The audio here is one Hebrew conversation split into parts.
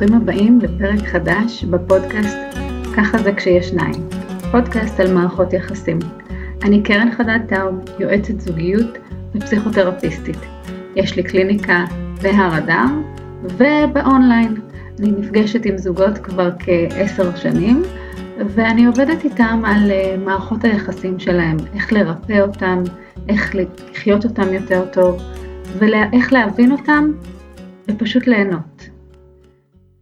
וברוכים הבאים לפרק חדש בפודקאסט ככה זה כשיש שניים, פודקאסט על מערכות יחסים. אני קרן חדד טאוב, יועצת זוגיות ופסיכותרפיסטית. יש לי קליניקה בהר אדם ובאונליין. אני נפגשת עם זוגות כבר כ10 שנים, ואני עובדת איתם על מערכות היחסים שלהם, איך לרפא אותם, איך לחיות אותם יותר טוב, ואיך להבין אותם ופשוט ליהנות.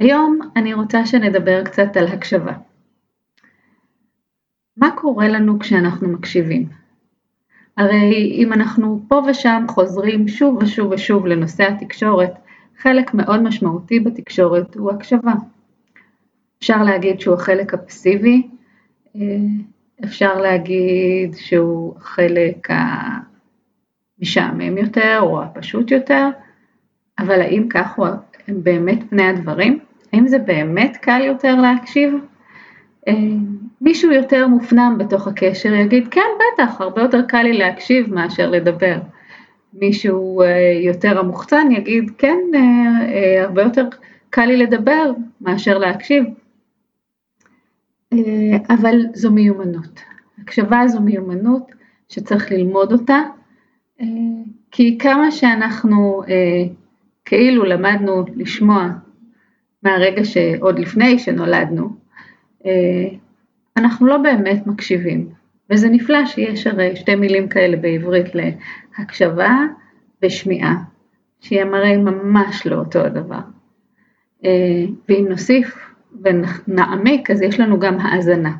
היום אני רוצה שנדבר קצת על הקשבה. מה קורה לנו כשאנחנו מקשיבים? הרי אם אנחנו פה ושם חוזרים שוב ושוב ושוב לנושא התקשורת, חלק מאוד משמעותי בתקשורת הוא הקשבה. אפשר להגיד שהוא החלק הפסיבי, אפשר להגיד שהוא החלק המשעמם יותר או הפשוט יותר, אבל האם כך הם באמת פני הדברים? האם זה באמת קל יותר להקשיב? מישהו יותר מופנם בתוך הקשר יגיד, כן בטח, הרבה יותר קל לי להקשיב מאשר לדבר. מישהו יותר המוחצן יגיד, כן, הרבה יותר קל לי לדבר מאשר להקשיב. אבל זו מיומנות. הקשבה זו מיומנות שצריך ללמוד אותה, כי כמה שאנחנו כאילו למדנו לשמוע מהרגע שעוד לפני שנולדנו, אנחנו לא באמת מקשיבים. וזה נפלא שיש הרי 2 מילים כאלה בעברית להקשבה ושמיעה, שהיא הרי ממש לא אותו הדבר. ואם נוסיף ונעמיק, אז יש לנו גם האזנה.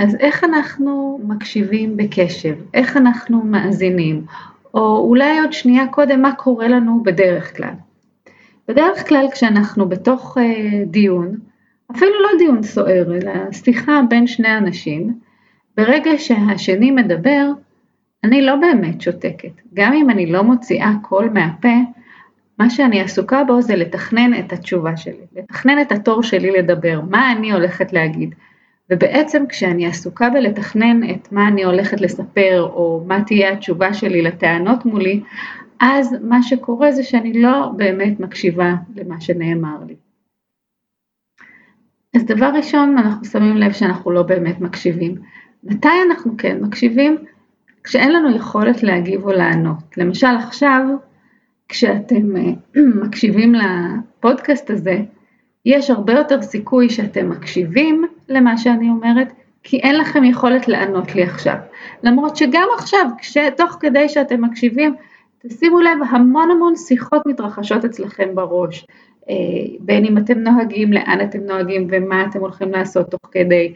אז איך אנחנו מקשיבים בקשב? איך אנחנו מאזינים? או אולי עוד שנייה קודם, מה קורה לנו בדרך כלל? בדרך כלל כשאנחנו בתוך דיון, אפילו לא דיון סוער, אלא שיחה בין 2 אנשים, ברגע שהשני מדבר, אני לא באמת שותקת. גם אם אני לא מוציאה קול מהפה, מה שאני עסוקה בו זה לתכנן את התשובה שלי, לתכנן את התור שלי לדבר, מה אני הולכת להגיד. ובעצם כשאני עסוקה בלתכנן את מה אני הולכת לספר, או מה תהיה התשובה שלי לטענות מולי, אז מה שקורה זה שאני לא באמת מקשיבה למה שנאמר לי. אז דבר ראשון, אנחנו שמים לב שאנחנו לא באמת מקשיבים. מתי אנחנו כן מקשיבים? כשאין לנו יכולת להגיב או לענות. למשל עכשיו, כשאתם מקשיבים לפודקאסט הזה, יש הרבה יותר סיכוי שאתם מקשיבים למה שאני אומרת, כי אין לכם יכולת לענות לי עכשיו. למרות שגם עכשיו, תוך כדי שאתם מקשיבים, תשימו לב, המון המון שיחות מתרחשות אצלכם בראש, בין אם אתם נוהגים, לאן אתם נוהגים ומה אתם הולכים לעשות תוך כדי,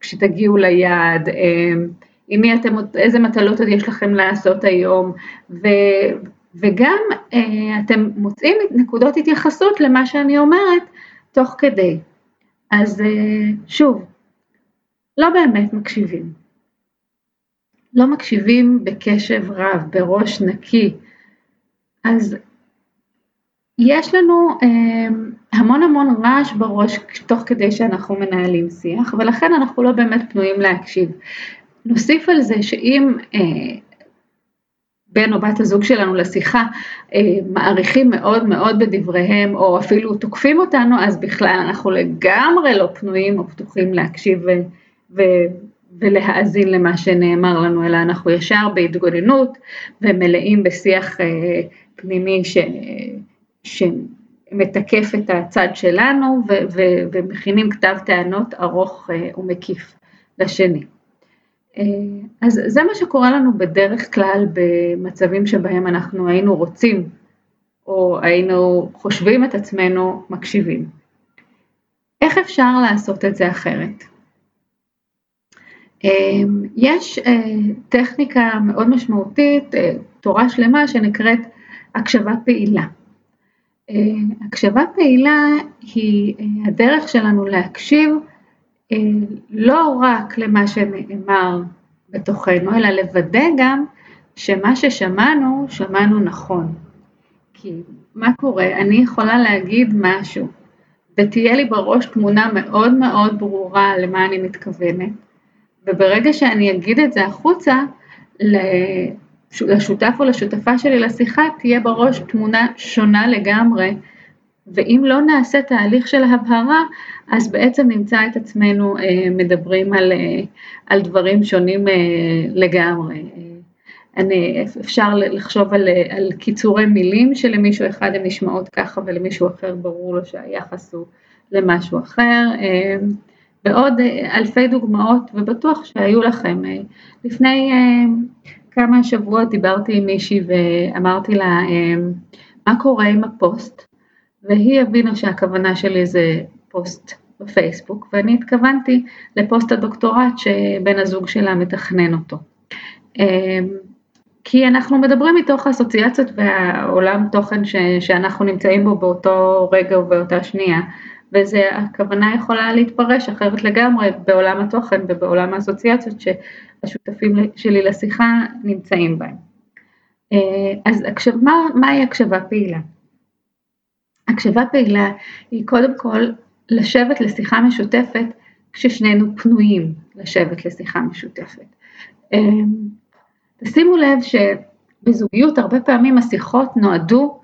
כשתגיעו ליעד, איזה מטלות עוד יש לכם לעשות היום, וגם אתם מוצאים נקודות התייחסות למה שאני אומרת תוך כדי. אז שוב, לא באמת מקשיבים. לא מקשיבים בקשב רב, בראש נקי. אז יש לנו המון המון רעש בראש תוך כדי שאנחנו מנהלים שיח, ולכן אנחנו לא באמת פנויים להקשיב. נוסיף על זה שאם בן או בת הזוג שלנו לשיחה מעריכים מאוד מאוד בדבריהם, או אפילו תוקפים אותנו, אז בכלל אנחנו לגמרי לא פנויים או פתוחים להקשיב ולהאזין למה שנאמר לנו, אלא אנחנו ישר בהתגוננות ומלאים בשיח פנימי שמתקף את הצד שלנו, ומכינים כתב טענות ארוך ומקיף לשני. אז זה מה שקורה לנו בדרך כלל במצבים שבהם אנחנו היינו רוצים, או היינו חושבים את עצמנו מקשיבים. איך אפשר לעשות את זה אחרת? יש טכניקה מאוד משמעותית, תורה שלמה שנקראת הקשבה פעילה. הקשבה פעילה היא הדרך שלנו להקשיב לא רק למה שנאמר בתוכנו, אלא לוודא גם שמה ששמענו, שמענו נכון. כי מה קורה? אני יכולה להגיד משהו, ותהיה לי בראש תמונה מאוד מאוד ברורה למה אני מתכוונת, וברגע שאני אגיד את זה החוצה, לשותף או לשותפה שלי לשיחה, תהיה בראש תמונה שונה לגמרי ואם לא נעשה תהליך של הבהרה, אז בעצם נמצא את עצמנו מדברים על דברים שונים לגמרי. אפשר לחשוב על קיצורי מילים שלמישהו אחד הם נשמעות ככה, ולמישהו אחר ברור לו שהיחס הוא למשהו אחר. ועוד אלפי דוגמאות, ובטוח שהיו לכם. לפני כמה שבועות דיברתי עם מישהי ואמרתי לה, מה קורה עם הפוסט? והיא הבינה שהכוונה שלי זה פוסט בפייסבוק, ואני התכוונתי לפוסט הדוקטורט שבן הזוג שלה מתכנן אותו. כי אנחנו מדברים מתוך האסוציאציות והעולם תוכן שאנחנו נמצאים בו באותו רגע ובאותה שנייה, וזה הכוונה יכולה להתפרש אחרת לגמרי בעולם התוכן ובעולם האסוציאציות שהשותפים שלי לשיחה נמצאים בהם. אז מהי הקשבה פעילה? הקשבה פעילה היא קודם כל לשבת לשיחה משותפת כששנינו פנויים לשבת לשיחה משותפת. תשימו לב שבזוגיות הרבה פעמים השיחות נועדו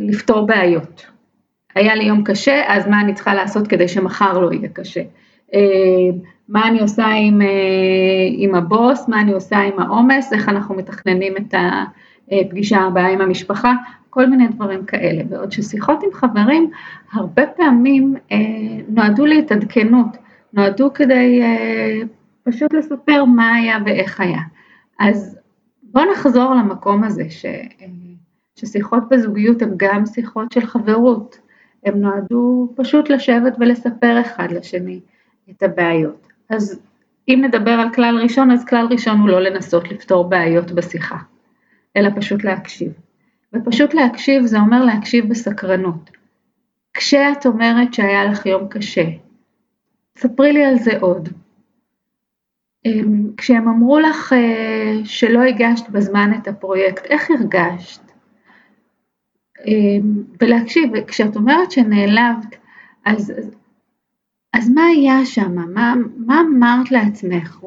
לפתור בעיות. היה לי יום קשה, אז מה אני צריכה לעשות כדי שמחר לא יהיה קשה? מה אני עושה עם הבוס, מה אני עושה עם העומס, איך אנחנו מתכננים את הפגישה הבאה עם המשפחה, כל מיני דברים כאלה. בעוד ששיחות עם חברים הרבה פעמים נועדו להתעדכנות, נועדו כדי פשוט לספר מה היה ואיך היה. אז בואו נחזור למקום הזה ששיחות בזוגיות הן גם שיחות של חברות, הם נועדו פשוט לשבת ולספר אחד לשני את הבעיות. אז אם נדבר על כלל ראשון, אז כלל ראשון הוא לא לנסות לפתור בעיות בשיחה, אלא פשוט להקשיב. ופשוט להקשיב זה אומר להקשיב בסקרנות. כשאת אומרת שהיה לך יום קשה, ספרי לי על זה עוד. כשהם אמרו לך שלא הגשת בזמן את הפרויקט, איך הרגשת? ולהקשיב, כשאת אומרת שנעלבת, אז מה היה שם? מה אמרת לעצמך?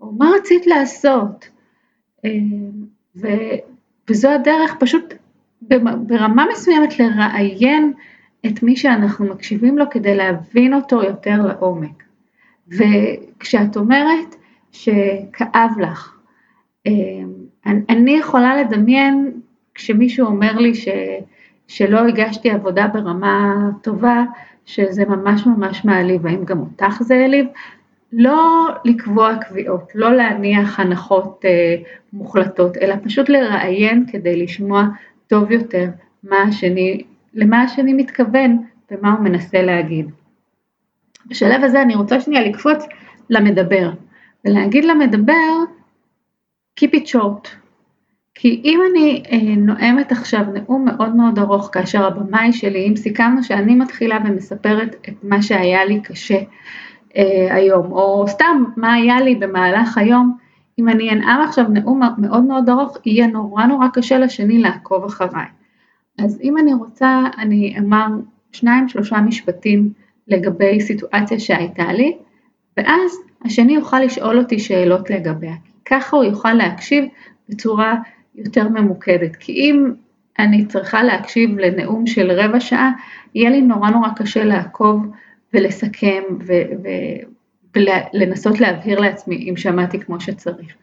או מה רצית לעשות? וזו הדרך פשוט ברמה מסוימת לראיין את מי שאנחנו מקשיבים לו כדי להבין אותו יותר לעומק. וכשאת אומרת שכאב לך, אני יכולה לדמיין כשמישהו אומר לי שלא הגשתי עבודה ברמה טובה, שזה ממש ממש מעליב, האם גם אותך זה העליב? לא לקבוע קביעות, לא להניח הנחות מוחלטות, אלא פשוט לראיין כדי לשמוע טוב יותר למה השני מתכוון ומה הוא מנסה להגיד. בשלב הזה אני רוצה שנייה לקפוץ למדבר, ולהגיד למדבר, keep it short. כי אם אני נואמת עכשיו נאום מאוד מאוד ארוך כאשר הבמה היא שלי, אם סיכמנו שאני מתחילה ומספרת את מה שהיה לי קשה היום, או סתם מה היה לי במהלך היום, אם אני אנאם עכשיו נאום מאוד מאוד ארוך, יהיה נורא נורא קשה לשני לעקוב אחריי. אז אם אני רוצה, אני אמר 2-3 משפטים לגבי סיטואציה שהייתה לי, ואז השני יוכל לשאול אותי שאלות לגביה. ככה הוא יוכל להקשיב בצורה יותר ממוקדת, כי אם אני צריכה להקשיב לנאום של רבע שעה, יהיה לי נורא נורא קשה לעקוב ולסכם ולנסות להבהיר לעצמי אם שמעתי כמו שצריך.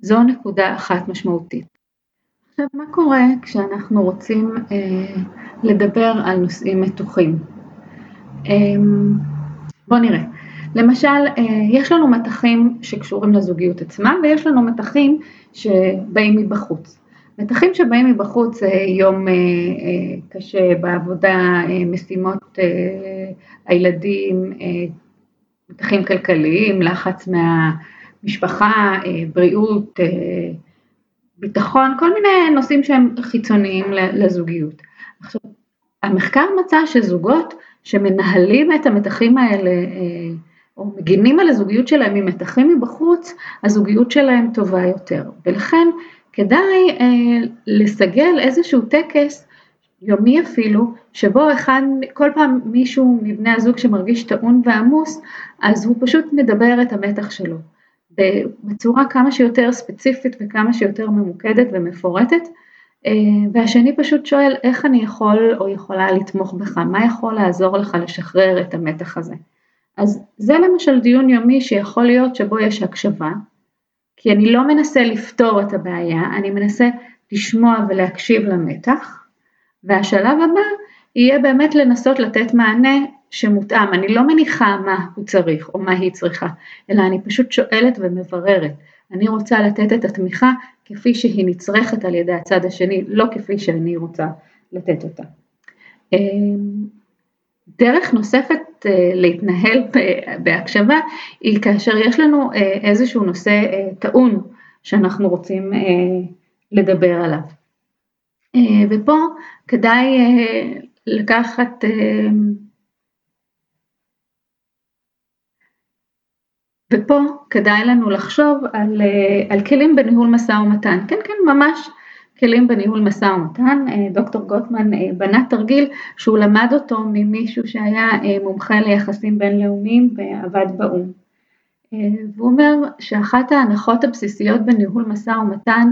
זו נקודה אחת משמעותית. עכשיו, מה קורה כשאנחנו רוצים לדבר על נושאים מתוחים? בוא נראה. למשל, יש לנו מתחים שקשורים לזוגיות עצמה, ויש לנו מתחים שבאים מבחוץ. מתחים שבאים מבחוץ, יום קשה בעבודה, משימות הילדים, מתחים כלכליים, לחץ מהמשפחה, בריאות, ביטחון, כל מיני נושאים שהם חיצוניים לזוגיות. עכשיו, המחקר מצא שזוגות שמנהלים את המתחים האלה, או מגינים על הזוגיות שלהם עם מתחים מבחוץ, הזוגיות שלהם טובה יותר. ולכן כדאי לסגל איזשהו טקס יומי אפילו, שבו כל פעם מישהו מבני הזוג שמרגיש טעון ועמוס, אז הוא פשוט מדבר את המתח שלו, בצורה כמה שיותר ספציפית וכמה שיותר ממוקדת ומפורטת, והשני פשוט שואל, איך אני יכול או יכולה לתמוך בך? מה יכול לעזור לך לשחרר את המתח הזה? אז זה למשל דיון יומי שיכול להיות שבו יש הקשבה, כי אני לא מנסה לפתור את הבעיה, אני מנסה לשמוע ולהקשיב למתח, והשלב הבא יהיה באמת לנסות לתת מענה שמותאם, אני לא מניחה מה הוא צריך או מה היא צריכה, אלא אני פשוט שואלת ומבררת, אני רוצה לתת את התמיכה כפי שהיא נצרכת על ידי הצד השני, לא כפי שאני רוצה לתת אותה. דרך נוספת להתנהל בהקשבה היא כאשר יש לנו איזשהו נושא טעון שאנחנו רוצים לדבר עליו. ופה כדאי לקחת ופה כדאי לנו לחשוב על כלים בניהול משא ומתן. כן, כן, ממש כלים בניהול משא ומתן. דוקטור גוטמן בנה תרגיל שהוא למד אותו ממישהו שהיה מומחה ליחסים בינלאומיים ועבד באום. והוא אומר שאחת ההנחות הבסיסיות בניהול משא ומתן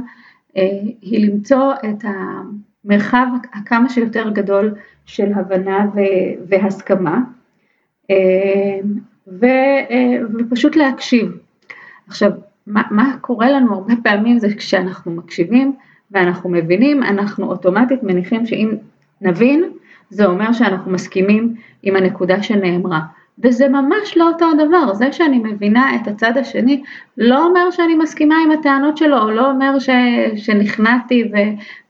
היא למצוא את המרחב הכמה שיותר גדול של הבנה והסכמה. ופשוט להקשיב. עכשיו, מה קורה לנו הרבה פעמים זה כשאנחנו מקשיבים ואנחנו מבינים, אנחנו אוטומטית מניחים שאם נבין, זה אומר שאנחנו מסכימים עם הנקודה שנאמרה. וזה ממש לא אותו הדבר, זה שאני מבינה את הצד השני, לא אומר שאני מסכימה עם הטענות שלו, או לא אומר שנכנעתי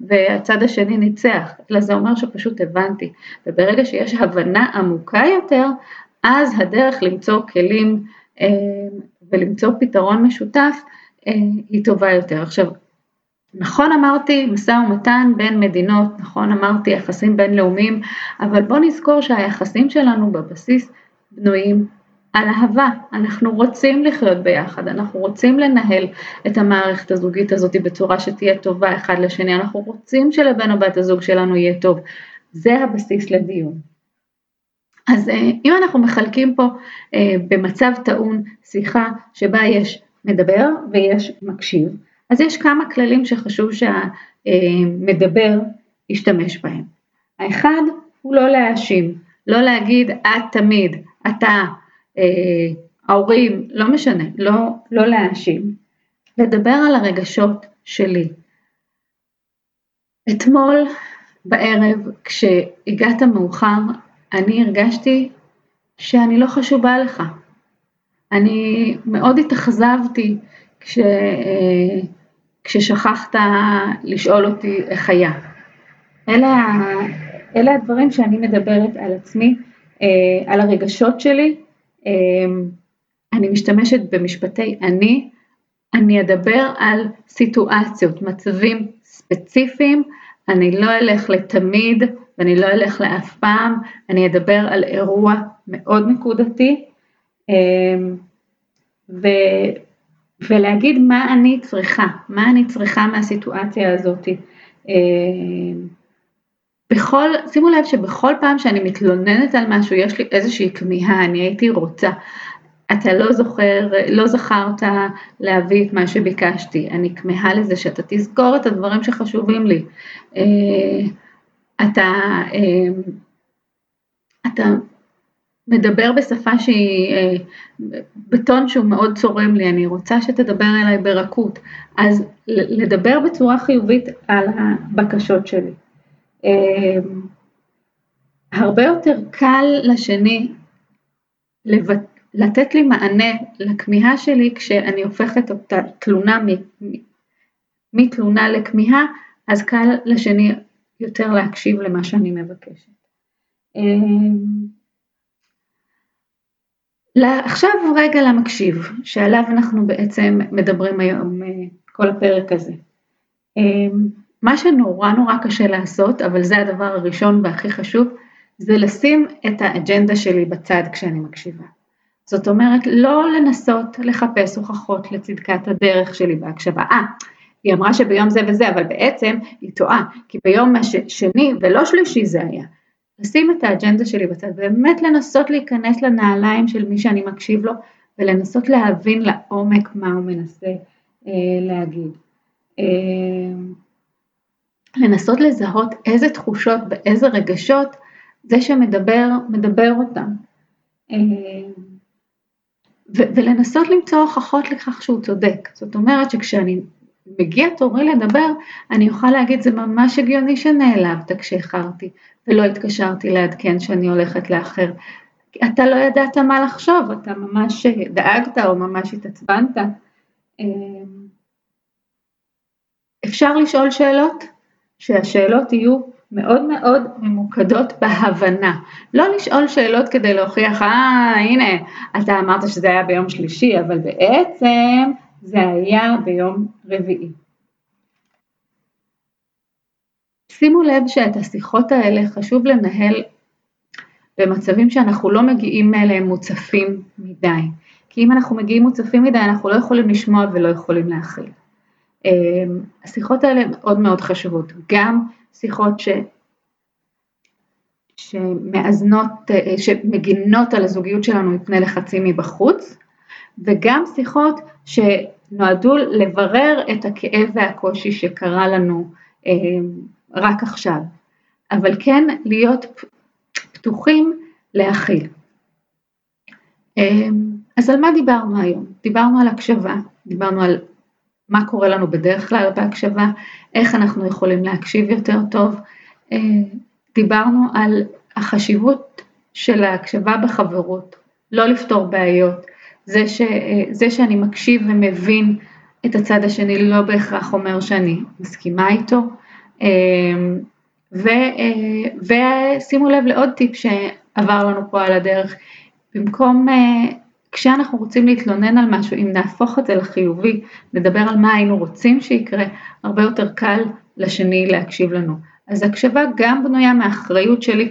והצד השני ניצח, אלא זה אומר שפשוט הבנתי. וברגע שיש הבנה עמוקה יותר, אז הדרך למצוא כלים ולמצוא פתרון משותף היא טובה יותר. עכשיו, נכון אמרתי, משא ומתן בין מדינות, נכון אמרתי, יחסים בינלאומיים, אבל בוא נזכור שהיחסים שלנו בבסיס בנויים על אהבה. אנחנו רוצים לחיות ביחד, אנחנו רוצים לנהל את המערכת הזוגית הזאת בצורה שתהיה טובה אחד לשני, אנחנו רוצים שלבן או בת הזוג שלנו יהיה טוב. זה הבסיס לדיון. אז אם אנחנו מחלקים פה במצב טעון שיחה שבה יש מדבר ויש מקשיב, אז יש כמה כללים שחשוב שהמדבר ישתמש בהם. האחד הוא לא להאשים, לא להגיד את תמיד, אתה, ההורים, לא משנה, לא להאשים. לדבר על הרגשות שלי. אתמול בערב כשהגעת מאוחר, אני הרגשתי שאני לא חשובה לך. אני מאוד התאכזבתי כששכחת לשאול אותי איך היה. אלה הדברים שאני מדברת על עצמי, על הרגשות שלי. אני משתמשת במשפטי אני אדבר על סיטואציות, מצבים ספציפיים, אני לא אלך לתמיד, ואני לא אלך לאף פעם, אני אדבר על אירוע מאוד נקודתי, ולהגיד מה אני צריכה, מהסיטואציה הזאת. שימו לב שבכל פעם שאני מתלוננת על משהו, יש לי איזושהי כמיהה, אני הייתי רוצה, אתה לא זכרת להביא את מה שביקשתי, אני כמיהה לזה שאתה תזכור את הדברים שחשובים לי. אתה מדבר בשפה שהיא, בטון שהוא מאוד צורם לי, אני רוצה שתדבר אליי ברכות, אז לדבר בצורה חיובית על הבקשות שלי. הרבה יותר קל לשני לתת לי מענה לכמיהה שלי, כשאני הופכת אותה תלונה מתלונה לכמיהה, אז קל לשני יותר להקשיב למה שאני מבקשת. עכשיו רגע למקשיב, שעליו אנחנו בעצם מדברים היום כל הפרק הזה. מה שנורא קשה לעשות, אבל זה הדבר הראשון והכי חשוב, זה לשים את האג'נדה שלי בצד כשאני מקשיבה. זאת אומרת, לא לנסות לחפש הוכחות לצדקת הדרך שלי בהקשבה. היא אמרה שביום זה וזה, אבל בעצם היא טועה, כי ביום שני ולא שלישי זה היה. לשים את האג'נדה שלי בצד, באמת לנסות להיכנס לנעליים של מי שאני מקשיב לו, ולנסות להבין לעומק מה הוא מנסה להגיד. לנסות לזהות איזה תחושות ואיזה רגשות זה שמדבר אותם. ולנסות למצוא הוכחות לכך שהוא צודק. זאת אומרת שכשאני מגיע תורי לדבר, אני אוכל להגיד זה ממש הגיוני שנעלבת כשאחרתי, ולא התקשרתי לעדכן שאני הולכת לאחר. אתה לא ידעת מה לחשוב, אתה ממש דאגת או ממש התעצבנת. אפשר לשאול שאלות, שהשאלות יהיו מאוד מאוד ממוקדות בהבנה. לא לשאול שאלות כדי להוכיח, הנה, אתה אמרת שזה היה ביום שלישי, אבל בעצם זה היה ביום רביעי. שימו לב שאת השיחות האלה חשוב לנהל במצבים שאנחנו לא מגיעים אליהם מוצפים מדי. כי אם אנחנו מגיעים מוצפים מדי, אנחנו לא יכולים לשמוע ולא יכולים להכיל. השיחות האלה מאוד מאוד חשובות, גם שיחות שמגינות על הזוגיות שלנו מפני לחצים מבחוץ, וגם שיחות שנועדו לברר את הכאב והקושי שקרה לנו רק עכשיו, אבל כן להיות פתוחים להכיל. אז על מה דיברנו היום? דיברנו על הקשבה, דיברנו על מה קורה לנו בדרך כלל בהקשבה, איך אנחנו יכולים להקשיב יותר טוב. דיברנו על החשיבות של ההקשבה בחברות, לא לפתור בעיות. זה שאני מקשיב ומבין את הצד השני, לא בהכרח אומר שאני מסכימה איתו. ושימו לב לעוד טיפ שעבר לנו פה על הדרך, במקום כשאנחנו רוצים להתלונן על משהו, אם נהפוך את זה לחיובי, נדבר על מה היינו רוצים שיקרה, הרבה יותר קל לשני להקשיב לנו. אז הקשבה גם בנויה מהאחריות שלי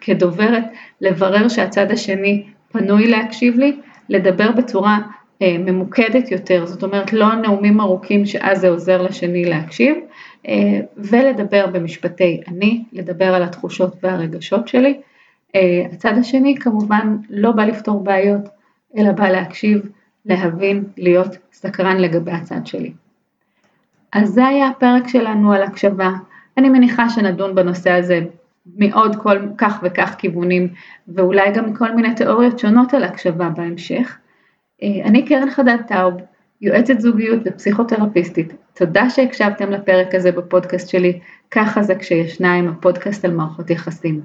כדוברת, לברר שהצד השני פנוי להקשיב לי, לדבר בצורה ממוקדת יותר, זאת אומרת לא נאומים ארוכים שאז זה עוזר לשני להקשיב, ולדבר במשפטי אני, לדבר על התחושות והרגשות שלי. הצד השני כמובן לא בא לפתור בעיות, אלא בא להקשיב, להבין, להיות סקרן לגבי הצד שלי. אז זה היה הפרק שלנו על הקשבה. אני מניחה שנדון בנושא הזה מעוד כך וכך כיוונים, ואולי גם מכל מיני תיאוריות שונות על הקשבה בהמשך. אני קרן חדד טאוב, יועצת זוגיות ופסיכותרפיסטית. תודה שהקשבתם לפרק הזה בפודקאסט שלי, ככה זה כשישנה עם הפודקאסט על מערכות יחסים.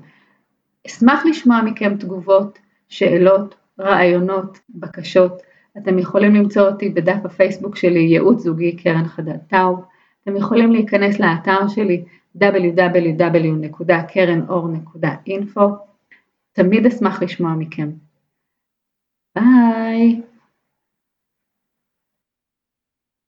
אשמח לשמוע מכם תגובות, שאלות, רעיונות, בקשות. אתם יכולים למצוא אותי בדף הפייסבוק שלי, ייעוץ זוגי קרן חדד טאוב. אתם יכולים להיכנס לאתר שלי, www.kerenor.info. תמיד אשמח לשמוע מכם. ביי.